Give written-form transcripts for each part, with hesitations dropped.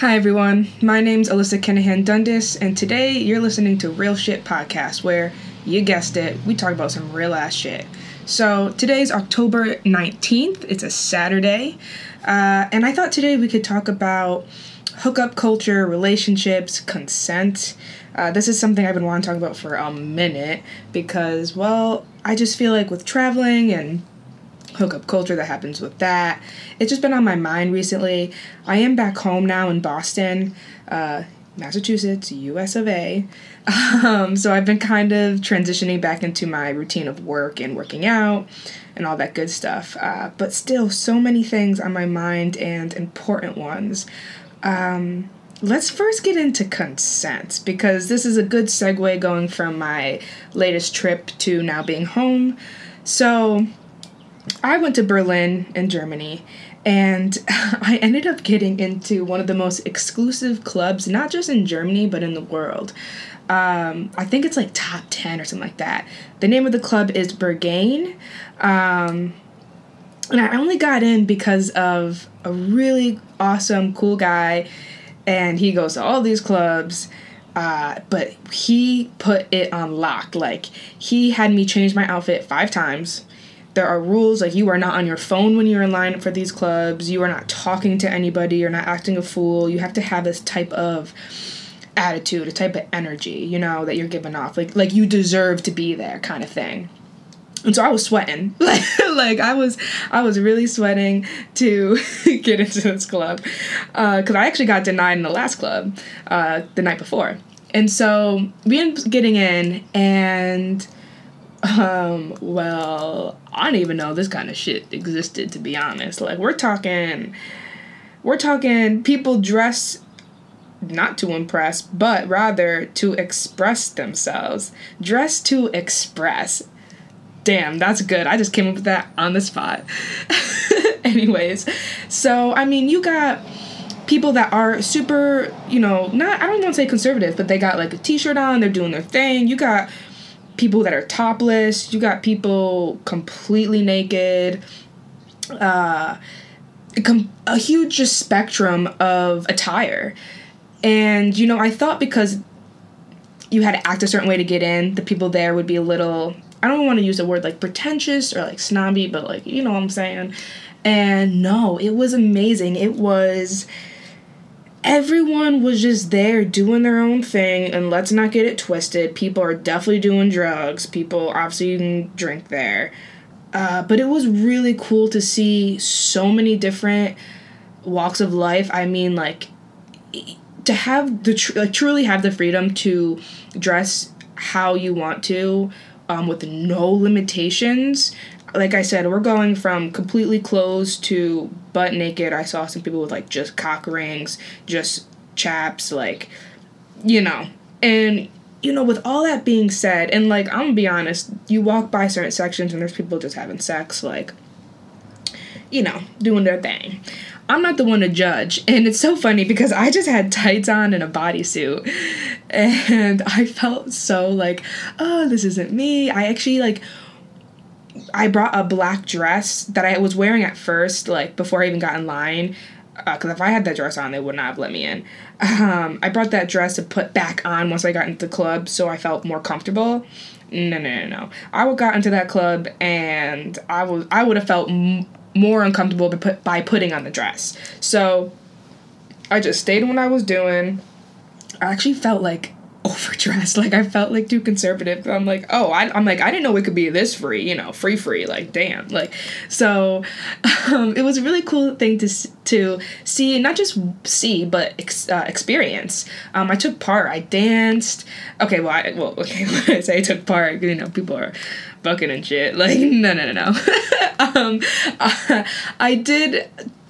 Hi everyone, my name's Alyssa Kennahan Dundas, and today you're listening to Real Shit Podcast, where, you guessed it, we talk about some real ass shit. So today's October 19th, it's a Saturday, and I thought today we could talk about hookup culture, relationships, consent. This is something I've been wanting to talk about for a minute because, well, I just feel like with traveling and hookup culture that happens with that, it's just been on my mind recently. I am back home now in Boston, Massachusetts, US of A. So I've been kind of transitioning back into my routine of work and working out and all that good stuff. But still, so many things on my mind and important ones. Let's first get into consent, because this is a good segue going from my latest trip to now being home. So I went to Berlin in Germany, and I ended up getting into one of the most exclusive clubs, not just in Germany, but in the world. I think it's like top 10 or something like that. The name of the club is Berghain. And I only got in because of a really awesome, cool guy, and he goes to all these clubs. But he put it on lock. Like, he had me change my outfit 5 times. There are rules, like you are not on your phone when you're in line for these clubs. You are not talking to anybody. You're not acting a fool. You have to have this type of attitude, a type of energy, you know, that you're giving off. Like you deserve to be there kind of thing. And so I was sweating. I was really sweating to get into this club. Because I actually got denied in the last club the night before. And so we ended up getting in, and well, I didn't even know this kind of shit existed, to be honest. Like, we're talking people dress not to impress, but rather to express themselves. Dress to express. Damn, that's good. I just came up with that on the spot. Anyways, so, I mean, you got people that are super, you know, not, I don't want to say conservative, but they got, like, a t-shirt on, they're doing their thing. You got people that are topless, you got people completely naked, a huge just spectrum of attire. And, you know, I thought because you had to act a certain way to get in, the people there would be a little, I don't want to use the word like pretentious or like snobby, but like, you know what I'm saying? And no, it was amazing. It was, everyone was just there doing their own thing, and let's not get it twisted. People are definitely doing drugs. People obviously can drink there. But it was really cool to see so many different walks of life. I mean, like, to have the truly have the freedom to dress how you want to, with no limitations. Like I said, we're going from completely closed to butt naked. I saw some people with, like, just cock rings, just chaps, like, you know. And, you know, with all that being said, and, like, I'm going to be honest, you walk by certain sections and there's people just having sex, like, you know, doing their thing. I'm not the one to judge. And it's so funny because I just had tights on and a bodysuit. And I felt so, like, oh, this isn't me. I actually, like, I brought a black dress that I was wearing at first, like, before I even got in line, because if I had that dress on, they would not have let me in. I brought that dress to put back on once I got into the club, so I felt more comfortable. No. I got into that club, and I would have felt more uncomfortable by putting on the dress. So I just stayed in what I was doing. I actually felt, like, overdressed. Like, I felt, like, too conservative. I'm like, oh, I'm like, I didn't know it could be this free, you know, free, like, damn. Like, so it was a really cool thing to see, not just see, but experience. I took part. I danced. Okay, well, when I say I took part, you know, people are fucking and shit. Like, no. I did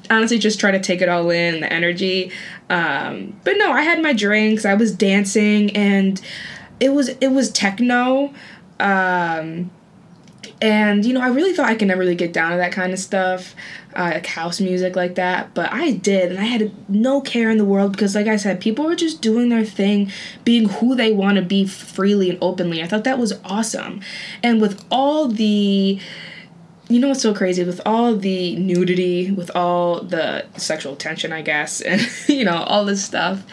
honestly just try to take it all in, the energy. But no, I had my drinks, I was dancing, and it was techno. And, you know, I really thought I could never really get down to that kind of stuff, like house music like that. But I did, and I had no care in the world because, like I said, people were just doing their thing, being who they want to be freely and openly. I thought that was awesome. And with all the You know what's so crazy? With all the nudity, with all the sexual tension, I guess, and, you know, all this stuff,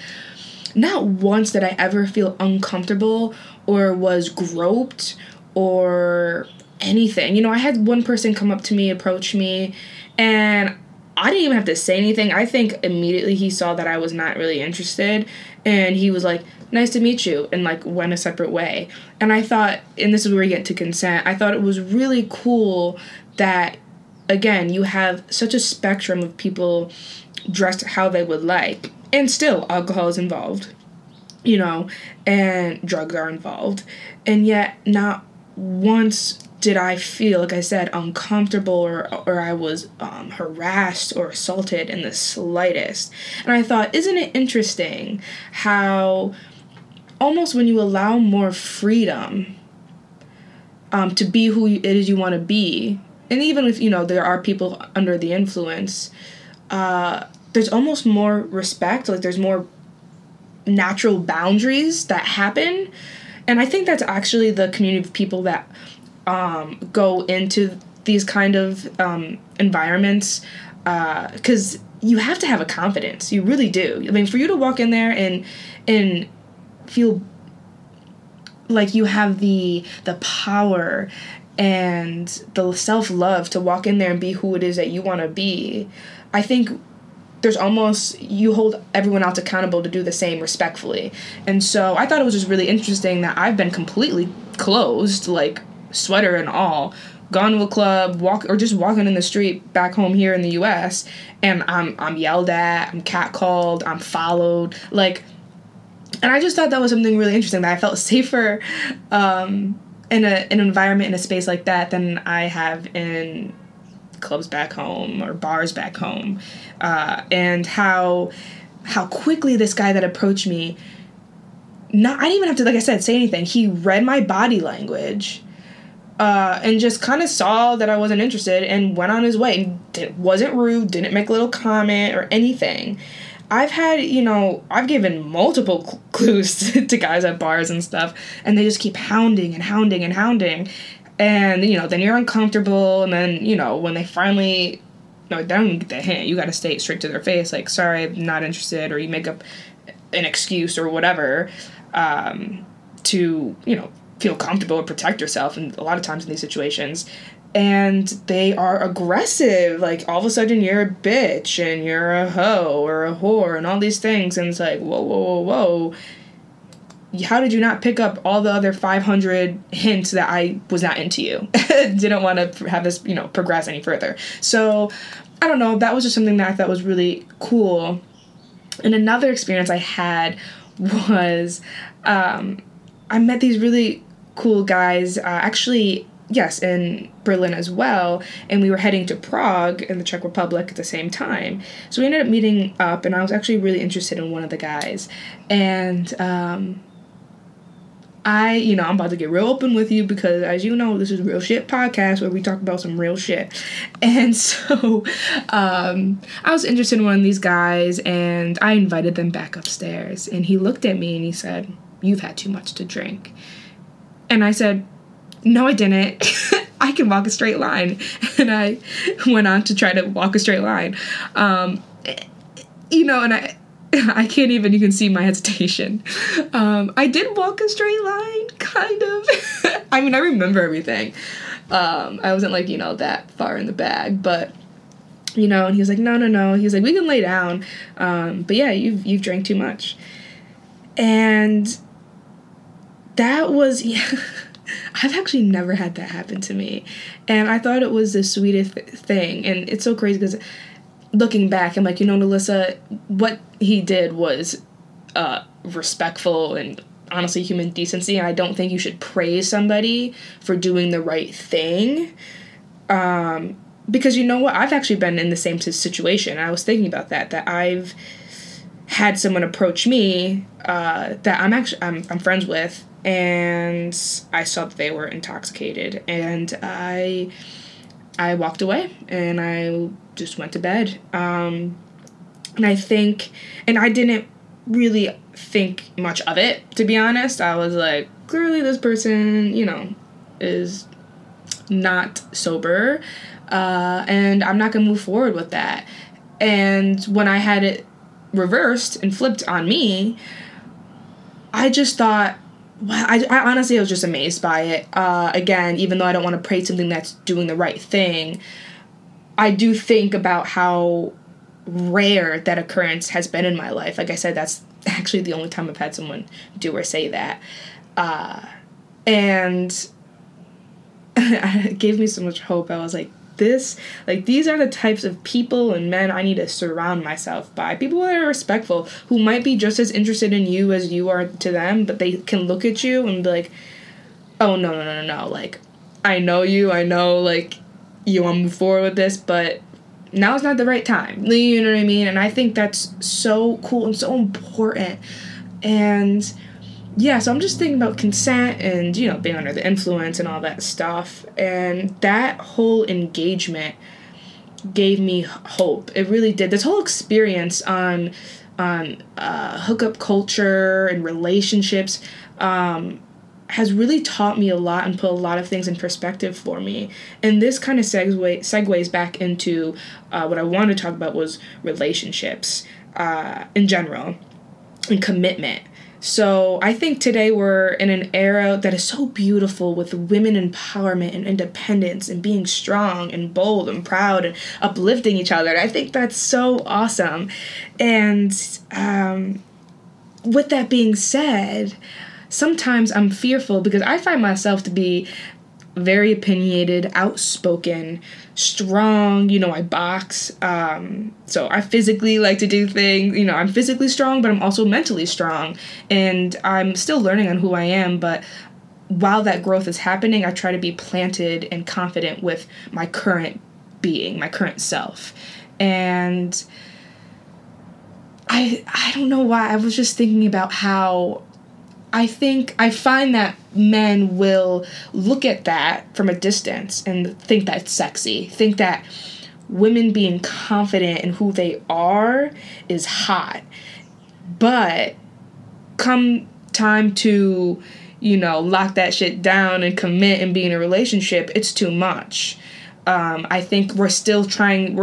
not once did I ever feel uncomfortable or was groped or anything. You know, I had one person come up to me, approach me, and I didn't even have to say anything. I think immediately he saw that I was not really interested, and he was like, nice to meet you, and, like, went a separate way. And I thought, and this is where we get to consent, I thought it was really cool that, again, you have such a spectrum of people dressed how they would like. And still, alcohol is involved, you know, and drugs are involved. And yet, not once did I feel, like I said, uncomfortable or I was harassed or assaulted in the slightest. And I thought, isn't it interesting how almost when you allow more freedom to be who it is you want to be, and even if, you know, there are people under the influence, there's almost more respect, like there's more natural boundaries that happen. And I think that's actually the community of people that go into these kind of environments, because you have to have a confidence. You really do. I mean, for you to walk in there and feel like you have the power and the self-love to walk in there and be who it is that you want to be, I think there's almost, you hold everyone else accountable to do the same respectfully. And so I thought it was just really interesting that I've been completely closed, like sweater and all, gone to a club, walking in the street back home here in the US, and I'm yelled at, I'm catcalled, I'm followed, like. And I just thought that was something really interesting, that I felt safer in an environment, in a space like that, than I have in clubs back home or bars back home. And how quickly this guy that approached me, I didn't even have to, like I said, say anything. He read my body language and just kind of saw that I wasn't interested and went on his way. Wasn't rude, didn't make a little comment or anything. I've given multiple clues to guys at bars and stuff, and they just keep hounding and hounding and hounding. And, you know, then you're uncomfortable, and then, you know, when they finally, no, they don't even get the hint. You got to stay straight to their face, like, sorry, I'm not interested, or you make up an excuse or whatever to, you know, feel comfortable or protect yourself, and a lot of times in these situations. And they are aggressive. Like, all of a sudden, you're a bitch, and you're a hoe, or a whore, and all these things. And it's like, whoa, whoa, whoa, whoa. How did you not pick up all the other 500 hints that I was not into you? Didn't want to have this, you know, progress any further. So, I don't know. That was just something that I thought was really cool. And another experience I had was I met these really cool guys, actually, yes, in Berlin as well, and we were heading to Prague in the Czech Republic at the same time. So we ended up meeting up, and I was actually really interested in one of the guys. And I'm about to get real open with you because, as you know, this is Real Shit Podcast, where we talk about some real shit. And so I was interested in one of these guys, and I invited them back upstairs. And he looked at me, and he said, "You've had too much to drink." And I said, "No, I didn't. I can walk a straight line." And I went on to try to walk a straight line. And I can't even, you can see my hesitation. I did walk a straight line, kind of. I mean, I remember everything. I wasn't, like, you know, that far in the bag, but, you know, and he was like, no. He was like, "We can lay down. But yeah, you've drank too much." And that was, yeah, I've actually never had that happen to me. And I thought it was the sweetest thing. And it's so crazy because looking back, I'm like, you know, Alyssa, what he did was respectful and honestly human decency. And I don't think you should praise somebody for doing the right thing. Because you know what? I've actually been in the same situation. I was thinking about that I've had someone approach me that I'm friends with, and I saw that they were intoxicated, and I walked away and I just went to bed. And I didn't really think much of it, to be honest. I was like, clearly this person, you know, is not sober, and I'm not going to move forward with that. And when I had it reversed and flipped on me, I just thought, wow, I honestly was just amazed by it. Again, even though I don't want to praise something that's doing the right thing, I do think about how rare that occurrence has been in my life. Like I said, that's actually the only time I've had someone do or say that. And it gave me so much hope. I was like, these are the types of people and men I need to surround myself by. People that are respectful, who might be just as interested in you as you are to them, but they can look at you and be like, oh, no. Like, I know you. I know, like, you want to move forward with this, but now's not the right time. You know what I mean? And I think that's so cool and so important. And yeah, so I'm just thinking about consent and, you know, being under the influence and all that stuff. And that whole engagement gave me hope. It really did. This whole experience on hookup culture and relationships has really taught me a lot and put a lot of things in perspective for me. And this kind of segues back into what I wanted to talk about was relationships in general and commitment. So I think today we're in an era that is so beautiful with women empowerment and independence and being strong and bold and proud and uplifting each other. I think that's so awesome. And with that being said, sometimes I'm fearful because I find myself to be very opinionated, outspoken, strong. You know, I box. So I physically like to do things. You know, I'm physically strong, but I'm also mentally strong. And I'm still learning on who I am. But while that growth is happening, I try to be planted and confident with my current being, my current self. And I don't know why. I was just thinking about how I find that men will look at that from a distance and think that's sexy, think that women being confident in who they are is hot. But come time to, you know, lock that shit down and commit and be in a relationship, it's too much. I think we're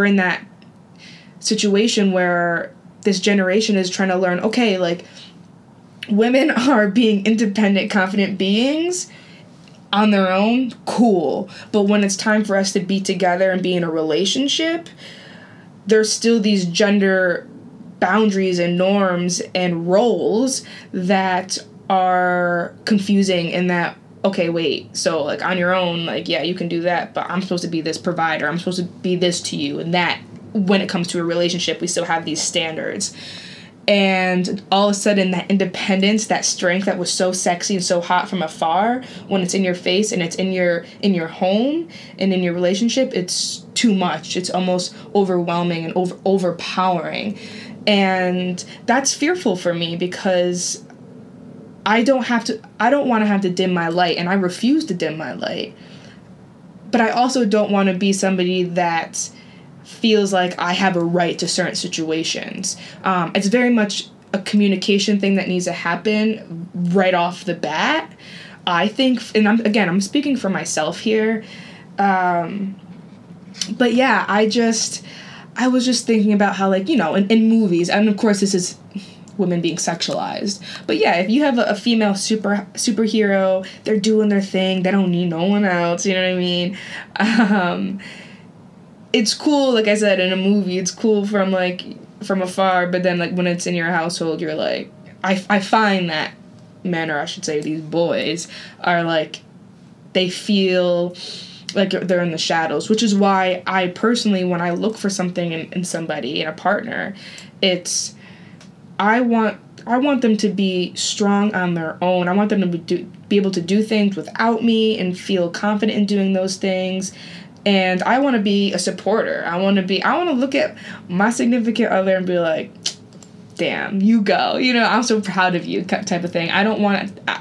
in that situation where this generation is trying to learn, okay, like, women are being independent, confident beings on their own, cool. But when it's time for us to be together and be in a relationship, there's still these gender boundaries and norms and roles that are confusing in that, okay, wait, so, like, on your own, like, yeah, you can do that, but I'm supposed to be this provider. I'm supposed to be this to you. And that, when it comes to a relationship, we still have these standards. And all of a sudden, that independence, that strength that was so sexy and so hot from afar, when it's in your face and it's in your home and in your relationship, it's too much. It's almost overwhelming and overpowering. And that's fearful for me because I don't want to have to dim my light, and I refuse to dim my light. But I also don't want to be somebody that feels like I have a right to certain situations. It's very much a communication thing that needs to happen right off the bat, I think. And I'm speaking for myself here. But yeah, I was just thinking about how, like, you know, in movies, and of course this is women being sexualized, but yeah, if you have a female superhero, they're doing their thing. They don't need no one else. You know what I mean? It's cool, like I said, in a movie, it's cool from afar, but then, like, when it's in your household, you're like, I find that men, or I should say these boys, are like, they feel like they're in the shadows, which is why I personally, when I look for something in somebody, in a partner, it's, I want them to be strong on their own. I want them to be able to do things without me and feel confident in doing those things. And I want to be a supporter. I want to look at my significant other and be like, damn, you go. You know, I'm so proud of you, type of thing. I don't want to.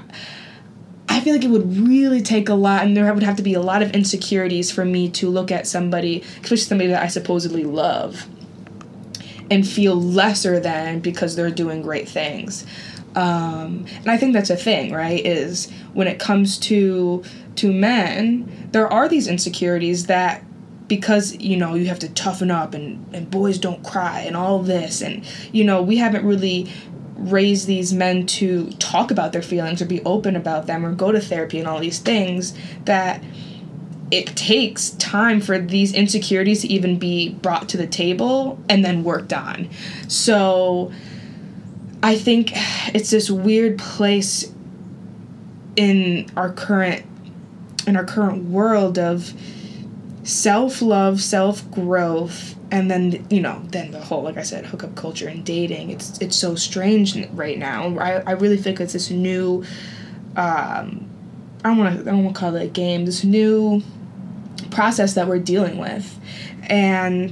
I feel like it would really take a lot, and there would have to be a lot of insecurities for me to look at somebody, especially somebody that I supposedly love, and feel lesser than because they're doing great things. And I think that's a thing, right, is when it comes to men, there are these insecurities that, because, you know, you have to toughen up and boys don't cry and all this. And, you know, we haven't really raised these men to talk about their feelings or be open about them or go to therapy and all these things, that it takes time for these insecurities to even be brought to the table and then worked on. So I think it's this weird place in our current world of self-love, self-growth, and then, you know, then the whole, like I said, hookup culture and dating. It's so strange right now. I really think it's this new, I don't want to call it a game, this new process that we're dealing with. And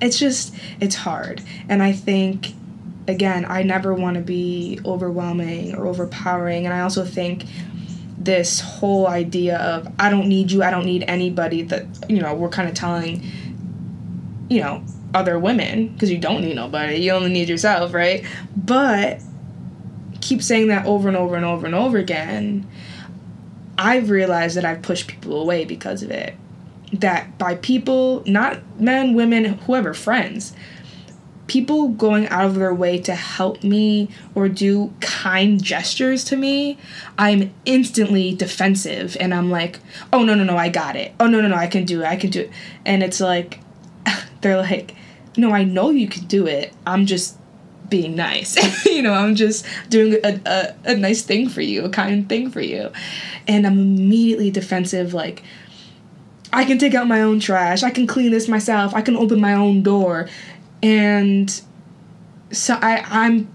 it's hard. And I think, again, I never want to be overwhelming or overpowering. And I also think this whole idea of, I don't need you, I don't need anybody, that, you know, we're kind of telling, you know, other women, because you don't need nobody, you only need yourself, right? But keep saying that over and over and over and over again. I've realized that I've pushed people away because of it. That by people, not men, women, whoever, friends, people going out of their way to help me or do kind gestures to me, I'm instantly defensive. And I'm like, oh, no, I got it. Oh, no, I can do it. And it's like, they're like, no, I know you can do it. I'm just being nice. You know, I'm just doing a nice thing for you, a kind thing for you. And I'm immediately defensive, like, I can take out my own trash. I can clean this myself. I can open my own door. And so I'm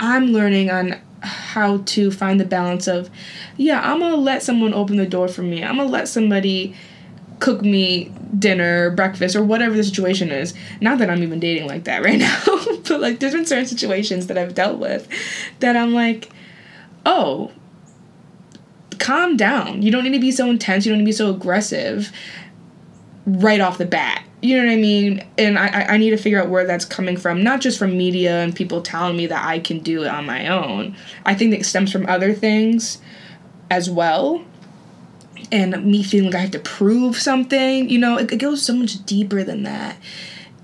learning on how to find the balance of, yeah, I'm going to let someone open the door for me. I'm going to let somebody cook me dinner, breakfast, or whatever the situation is. Not that I'm even dating like that right now. But, like, there's been certain situations that I've dealt with that I'm like, oh, calm down. You don't need to be so intense. You don't need to be so aggressive right off the bat. You know what I mean? And I need to figure out where that's coming from, not just from media and people telling me that I can do it on my own. I think it stems from other things as well. And me feeling like I have to prove something, you know, it goes so much deeper than that.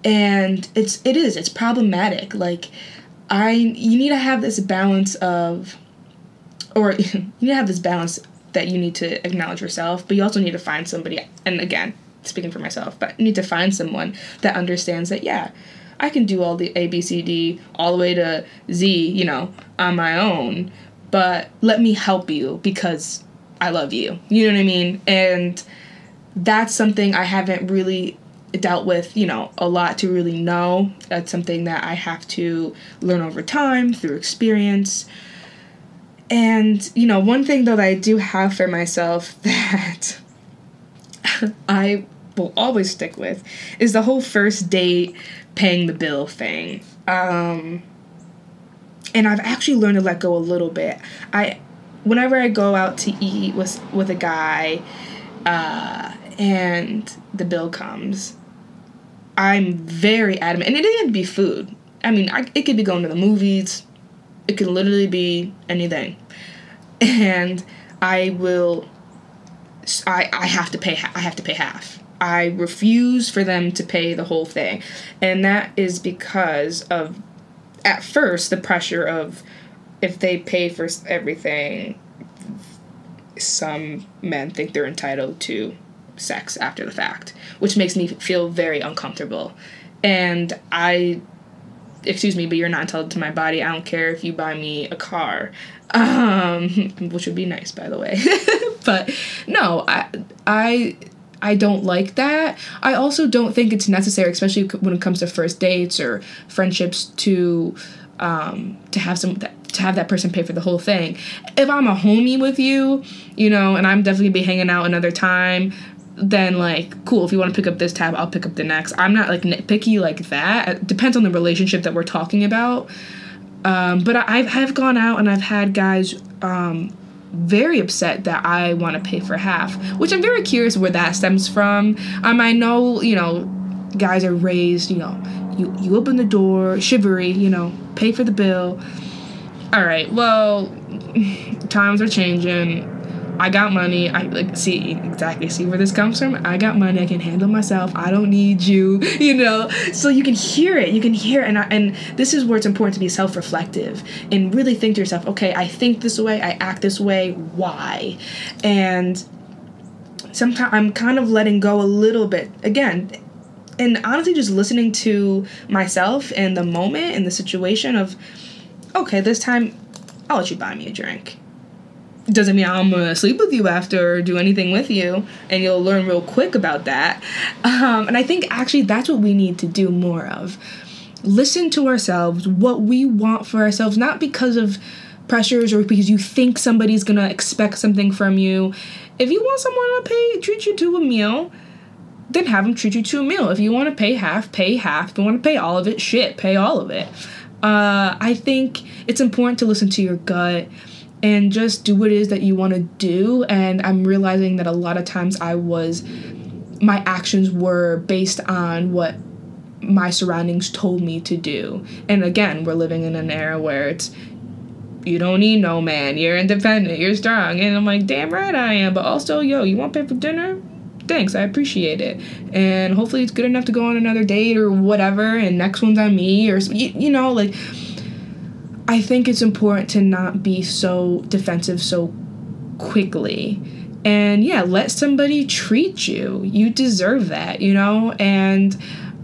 And it's problematic. Like, you need to have this balance of, or you need to have this balance that you need to acknowledge yourself, but you also need to find somebody, and again, speaking for myself, but you need to find someone that understands that, yeah, I can do all the A, B, C, D, all the way to Z, you know, on my own, but let me help you because I love you. You know what I mean? And that's something I haven't really dealt with, you know, a lot to really know. That's something that I have to learn over time through experience. And, you know, one thing, though, that I do have for myself that I will always stick with is the whole first date paying the bill thing. And I've actually learned to let go a little bit. Whenever I go out to eat with a guy and the bill comes, I'm very adamant. And it didn't have to be food. I mean, it could be going to the movies. It can literally be anything. And I have to pay half. I refuse for them to pay the whole thing. And that is because of, at first, the pressure of, if they pay for everything, some men think they're entitled to sex after the fact, which makes me feel very uncomfortable. And excuse me, but you're not entitled to my body. I don't care if you buy me a car, which would be nice, by the way. But no, I don't like that. I also don't think it's necessary, especially when it comes to first dates or friendships, to have that person pay for the whole thing. If I'm a homie with you, you know, and I'm definitely be hanging out another time, then, like, cool, if you want to pick up this tab, I'll pick up the next. I'm not, like, nitpicky like that. It depends on the relationship that we're talking about. But I've gone out and I've had guys very upset that I want to pay for half, which I'm very curious where that stems from. I know, you know, guys are raised, you know, you open the door, chivalry, you know, pay for the bill. all right, well, times are changing. I got money. I like see where this comes from. I got money. I can handle myself. I don't need you, you know. So you can hear it. You can hear it. And this is where it's important to be self-reflective and really think to yourself, okay, I think this way. I act this way. Why? And sometimes I'm kind of letting go a little bit. Again, and honestly, just listening to myself and the moment and the situation of, okay, this time I'll let you buy me a drink. Doesn't mean I'm going to sleep with you after or do anything with you, and you'll learn real quick about that. And I think actually that's what we need to do more of. Listen to ourselves, what we want for ourselves, not because of pressures or because you think somebody's going to expect something from you. If you want someone to treat you to a meal, then have them treat you to a meal. If you want to pay half. If you want to pay all of it, pay all of it. I think it's important to listen to your gut and just do what it is that you want to do. And I'm realizing that a lot of times my actions were based on what my surroundings told me to do. And again, we're living in an era where it's, you don't need no man, you're independent, you're strong. And I'm like, damn right I am. But also, you want to pay for dinner? Thanks, I appreciate it. And hopefully it's good enough to go on another date or whatever, and next one's on me, or, I think it's important to not be so defensive so quickly. And let somebody treat you. You deserve that, and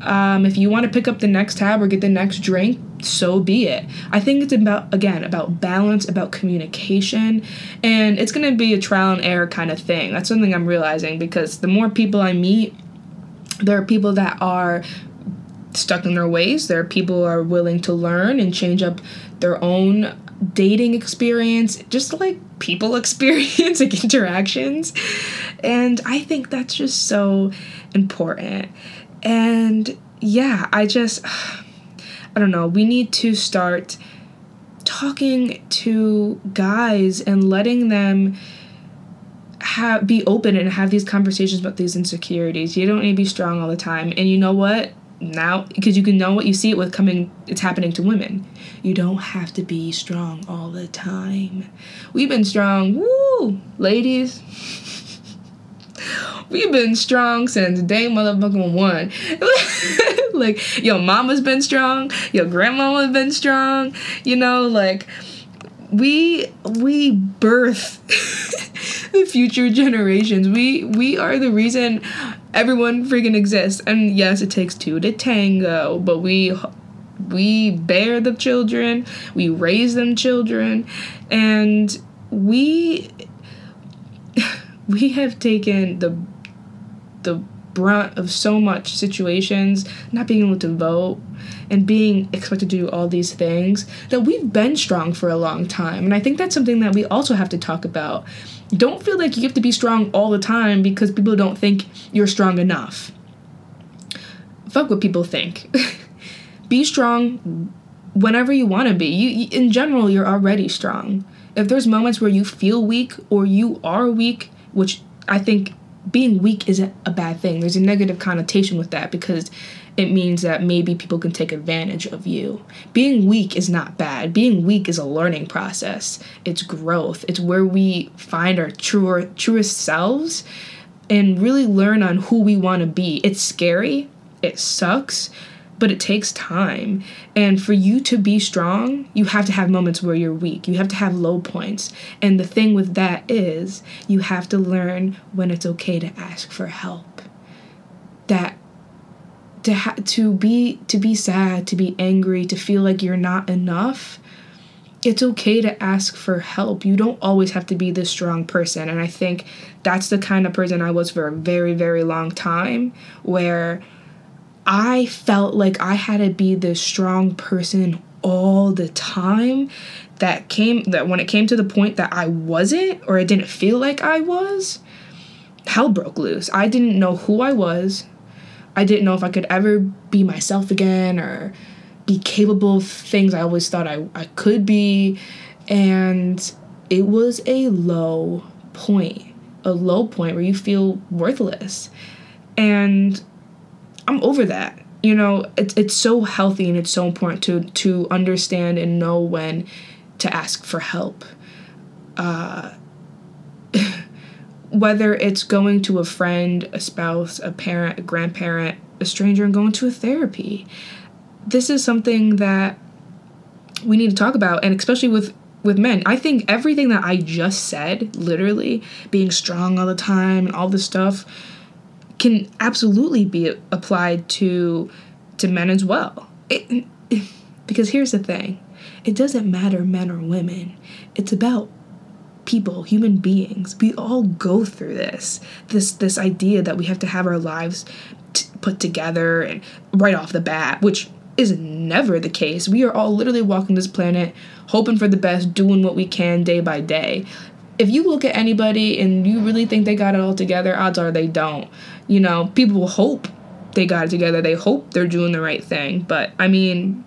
if you want to pick up the next tab or get the next drink, so be it. I think it's about balance, about communication, and it's going to be a trial and error kind of thing. That's something I'm realizing, because the more people I meet, there are people that are stuck in their ways. There are people who are willing to learn and change up their own dating experience, just like people experience like interactions. And I think that's just so important. And I don't know. We need to start talking to guys and letting them be open and have these conversations about these insecurities. You don't need to be strong all the time. And you know what? Now, because you can know what you see it with coming, it's happening to women. You don't have to be strong all the time. We've been strong, ladies. We've been strong since day motherfucking one. Like, your mama's been strong, your grandmama's been strong, we birth the future generations. We are the reason everyone freaking exists. And yes, it takes two to tango, but we bear the children, we raise them children, and we have taken the brunt of so much situations, not being able to vote and being expected to do all these things, that we've been strong for a long time. And I think that's something that we also have to talk about. Don't feel like you have to be strong all the time because people don't think you're strong enough. Fuck what people think. Be strong whenever you want to be. In general, you're already strong. If there's moments where you feel weak or you are weak, which I think being weak isn't a bad thing. There's a negative connotation with that because it means that maybe people can take advantage of you. Being weak is not bad. Being weak is a learning process. It's growth. It's where we find our truest selves and really learn on who we want to be. It's scary. It sucks. But it takes time. And for you to be strong, you have to have moments where you're weak. You have to have low points. And the thing with that is you have to learn when it's okay to ask for help. That to be sad, to be angry, to feel like you're not enough, it's okay to ask for help. You don't always have to be this strong person. And I think that's the kind of person I was for a very, very long time, where I felt like I had to be this strong person all the time, that when it came to the point that I wasn't, or I didn't feel like I was, hell broke loose. I didn't know who I was. I didn't know if I could ever be myself again or be capable of things I always thought I could be. And it was a low point where you feel worthless. And I'm over that. It's so healthy, and it's so important to understand and know when to ask for help. Whether it's going to a friend, a spouse, a parent, a grandparent, a stranger, and going to a therapy. This is something that we need to talk about, and especially with men. I think everything that I just said, literally, being strong all the time and all this stuff, can absolutely be applied to men as well. Because here's the thing. It doesn't matter men or women. It's about people, human beings. We all go through this idea that we have to have our lives put together and right off the bat, which is never the case. We are all literally walking this planet, hoping for the best, doing what we can day by day. If you look at anybody and you really think they got it all together, odds are they don't. You know, people hope they got it together. They hope they're doing the right thing. But, I mean,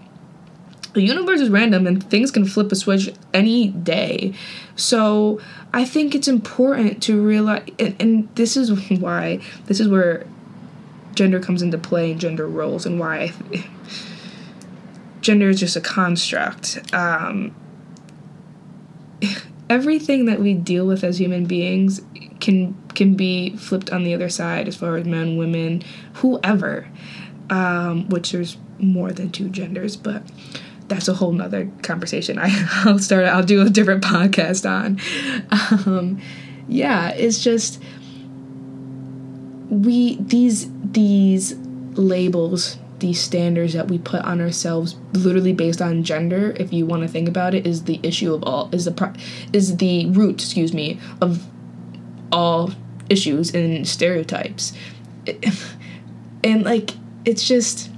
the universe is random and things can flip a switch any day. So I think it's important to realize, and this is why, this is where gender comes into play and gender roles, and why gender is just a construct. Everything that we deal with as human beings can be flipped on the other side, as far as men, women, whoever, which there's more than two genders, but that's a whole nother conversation. I'll do a different podcast on. Yeah, it's just, these labels, these standards that we put on ourselves, literally based on gender, if you want to think about it, is the issue of all, is the root, of all issues and stereotypes. And like, it's just,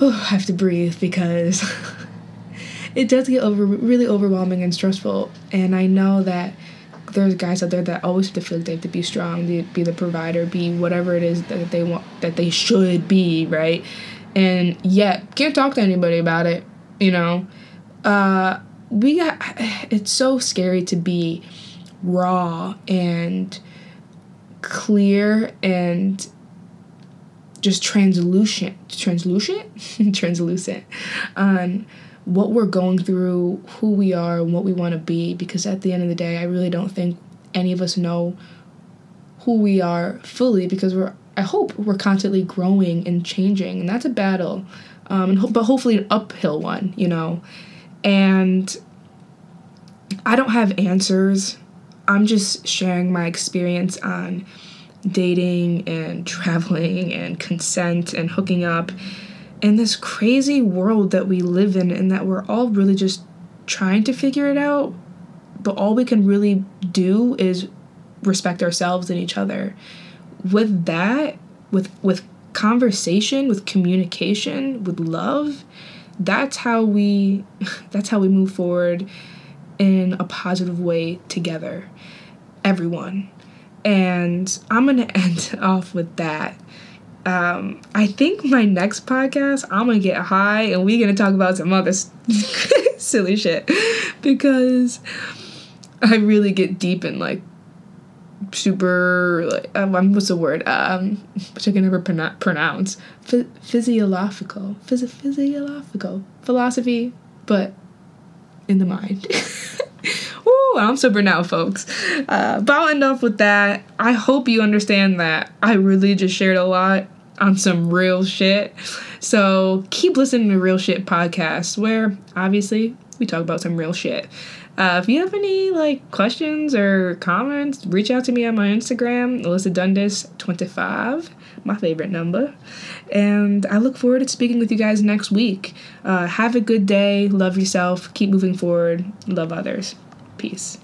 I have to breathe because it does get really overwhelming and stressful. And I know that there's guys out there that always have to feel like they have to be strong, be the provider, be whatever it is that they want, that they should be, right? And yet can't talk to anybody about it, you know? It's so scary to be raw and clear and just translucent on what we're going through, who we are, and what we want to be. Because at the end of the day, I really don't think any of us know who we are fully, because I hope we're constantly growing and changing, and that's a battle, but hopefully an uphill one, you know. And I don't have answers. I'm just sharing my experience on dating and traveling and consent and hooking up and this crazy world that we live in, and that we're all really just trying to figure it out, but all we can really do is respect ourselves and each other. With that, with conversation, with communication, with love, that's how we move forward in a positive way together, everyone. And I'm going to end off with that. I think my next podcast, I'm going to get high and we're going to talk about some other silly shit, because I really get deep in like super, like, what's the word? Which I can never pronounce. Physiological philosophy, but in the mind. Ooh, I'm sober now, folks. But I'll end off with that. I hope you understand that I really just shared a lot on some real shit. So keep listening to Real Shit Podcast, where obviously we talk about some real shit. If you have any like questions or comments, reach out to me on my Instagram, Alyssa Dundas 25, my favorite number. And I look forward to speaking with you guys next week. Have a good day. Love yourself. Keep moving forward. Love others. Peace.